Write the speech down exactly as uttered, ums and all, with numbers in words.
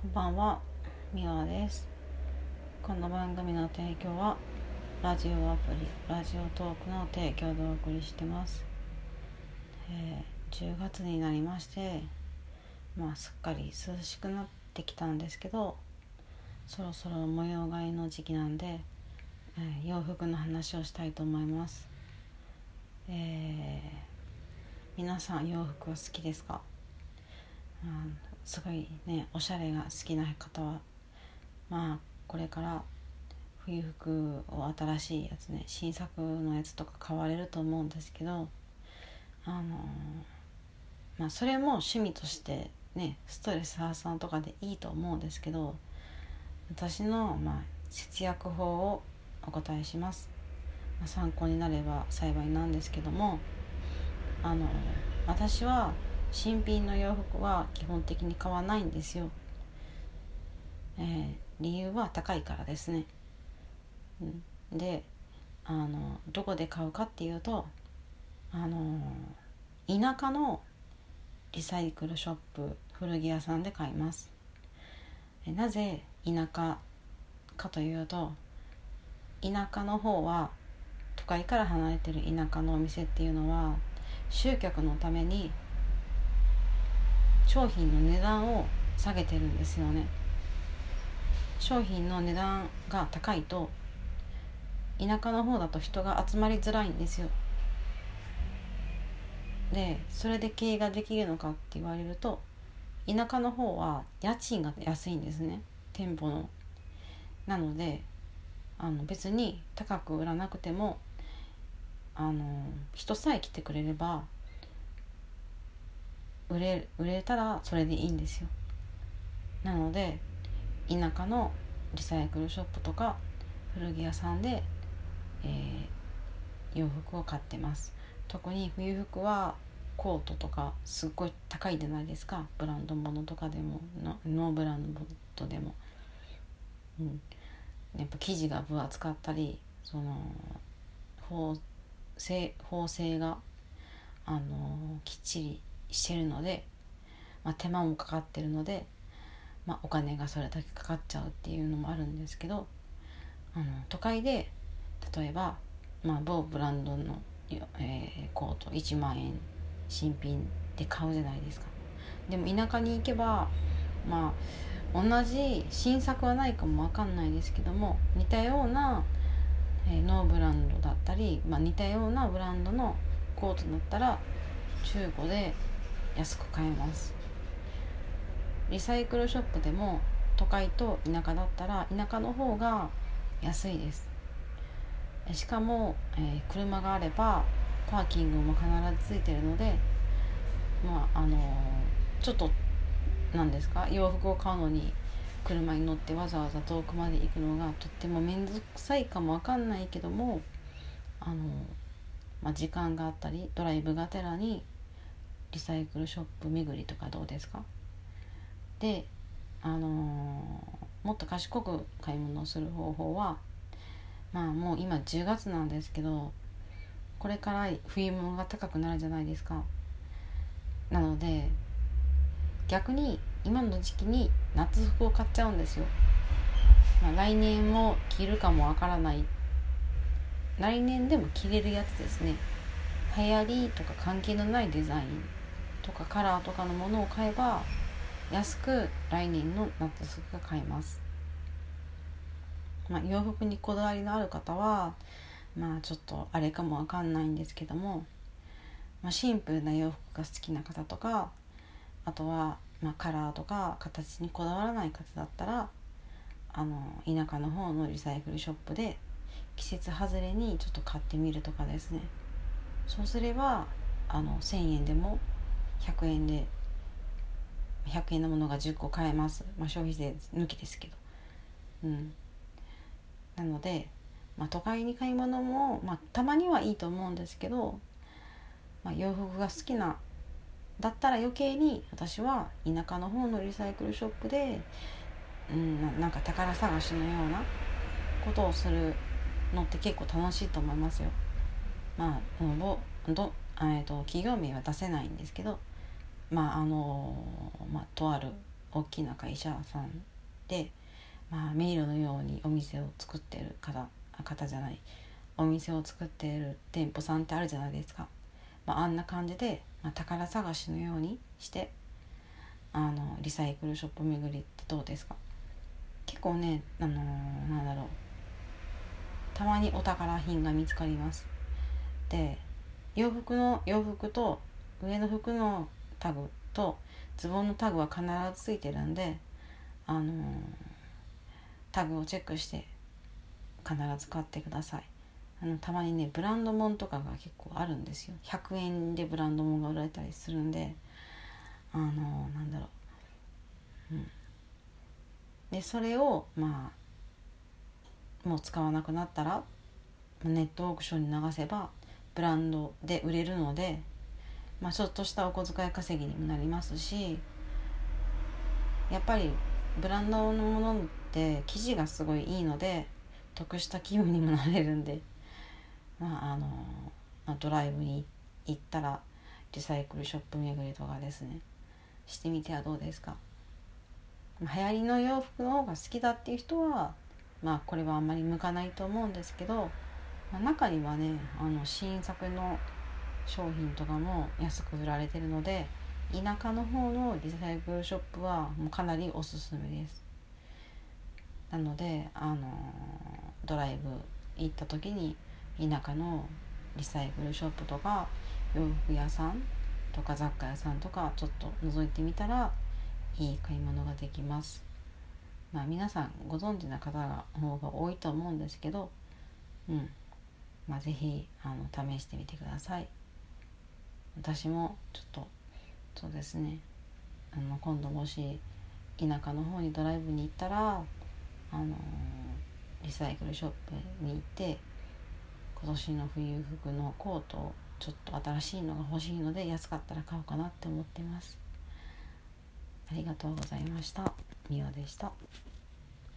こんばんは、みわです。この番組の提供はラジオアプリラジオトークの提供でお送りしてます。えー、じゅうがつになりまして、まあすっかり涼しくなってきたんですけど、そろそろ模様替えの時期なんで、えー、洋服の話をしたいと思います。えー、皆さん洋服は好きですか？うん、すごいね、おしゃれが好きな方は、まあこれから冬服を新しいやつね、新作のやつとか買われると思うんですけど、あのー、まあそれも趣味としてね、ストレス発散とかでいいと思うんですけど、私のまあ節約法をお答えします。まあ、参考になれば幸いなんですけども、あのー、私は新品の洋服は基本的に買わないんですよ。えー、理由は高いからですね。で、あのどこで買うかっていうと、あの田舎のリサイクルショップ、古着屋さんで買います。えなぜ田舎かというと、田舎の方は都会から離れてる田舎のお店っていうのは、集客のために商品の値段を下げてるんですよね。商品の値段が高いと、田舎の方だと人が集まりづらいんですよ。で、それで経営ができるのかって言われると、田舎の方は家賃が安いんですね、店舗の。なので、あの別に高く売らなくても、あの人さえ来てくれれば、売れ、売れたらそれでいいんですよ。なので田舎のリサイクルショップとか古着屋さんで、えー、洋服を買ってます。特に冬服はコートとかすっごい高いじゃないですか。ブランド物とかでもノーブランドでも、うん、やっぱ生地が分厚かったり、その縫製、縫製があのきっちりしてるので、まあ、手間もかかってるので、まあ、お金がそれだけかかっちゃうっていうのもあるんですけど、あの都会で例えば、まあ、某ブランドの、えー、コートいちまんえん新品で買うじゃないですか。でも田舎に行けば、まあ、同じ新作はないかもわかんないですけども、似たような、えー、ノーブランドだったり、まあ、似たようなブランドのコートだったら中古で安く買えます。リサイクルショップでも都会と田舎だったら田舎の方が安いです。しかも、えー、車があればパーキングも必ずついてるので、まああのー、ちょっとなんですか、洋服を買うのに車に乗ってわざわざ遠くまで行くのがとっても面倒くさいかもわかんないけども、あのーまあ、時間があったりドライブがてらにリサイクルショップ巡りとかどうですか？で、あのー、もっと賢く買い物をする方法は、まあもう今じゅうがつなんですけど、これから冬物が高くなるじゃないですか。なので逆に今の時期に夏服を買っちゃうんですよ。まあ、来年も着るかもわからない、来年でも着れるやつですね。流行りとか関係のないデザインとかカラーとかのものを買えば安く来年の夏服が買えます。まあ、洋服にこだわりのある方は、まあちょっとあれかもわかんないんですけども、まあ、シンプルな洋服が好きな方とか、あとはまあカラーとか形にこだわらない方だったら、あの田舎の方のリサイクルショップで季節外れにちょっと買ってみるとかですね。そうすればあのせんえんでもひゃくえんで、ひゃくえんのものがじゅっこ買えます。まあ、消費税抜きですけど、うん、なので、まあ、都会に買い物も、まあ、たまにはいいと思うんですけど、まあ、洋服が好きなだったら余計に私は田舎の方のリサイクルショップで、うん、なんか宝探しのようなことをするのって結構楽しいと思いますよ。まあ、どどえーと、企業名は出せないんですけど、まああのまあ、とある大きな会社さんで、まあ、迷路のようにお店を作ってる方方じゃないお店を作っている店舗さんってあるじゃないですか。まあ、あんな感じで、まあ、宝探しのようにしてあのリサイクルショップ巡りってどうですか。結構ね、あのー、なんだろう、たまにお宝品が見つかります。で、洋服の洋服と上の服のタグとズボンのタグは必ずついてるんで、あのー、タグをチェックして必ず買ってください。あのたまにねブランドもんとかが結構あるんですよ。ひゃくえんでブランドもんが売られたりするんで、あのー、なんだろう、うん、でそれをまあもう使わなくなったらネットオークションに流せばブランドで売れるので、まあ、ちょっとしたお小遣い稼ぎにもなりますし、やっぱりブランドのものって生地がすごいいいので得した気分にもなれるんで、まあ、あのドライブに行ったらリサイクルショップ巡りとかですね、してみてはどうですか。流行りの洋服の方が好きだっていう人は、まあ、これはあんまり向かないと思うんですけど、まあ、中にはねあの新作の商品とかも安く売られてるので、田舎の方のリサイクルショップはもうかなりおすすめです。なので、あのー、ドライブ行った時に田舎のリサイクルショップとか洋服屋さんとか雑貨屋さんとかちょっと覗いてみたらいい買い物ができます。まあ、皆さんご存知な方が方が多いと思うんですけど、うん、まあ、ぜひあの試してみてください。私もちょっとそうですね、あの今度もし田舎の方にドライブに行ったら、あのー、リサイクルショップに行って今年の冬服のコートをちょっと新しいのが欲しいので安かったら買おうかなって思ってます。ありがとうございました。みおでした。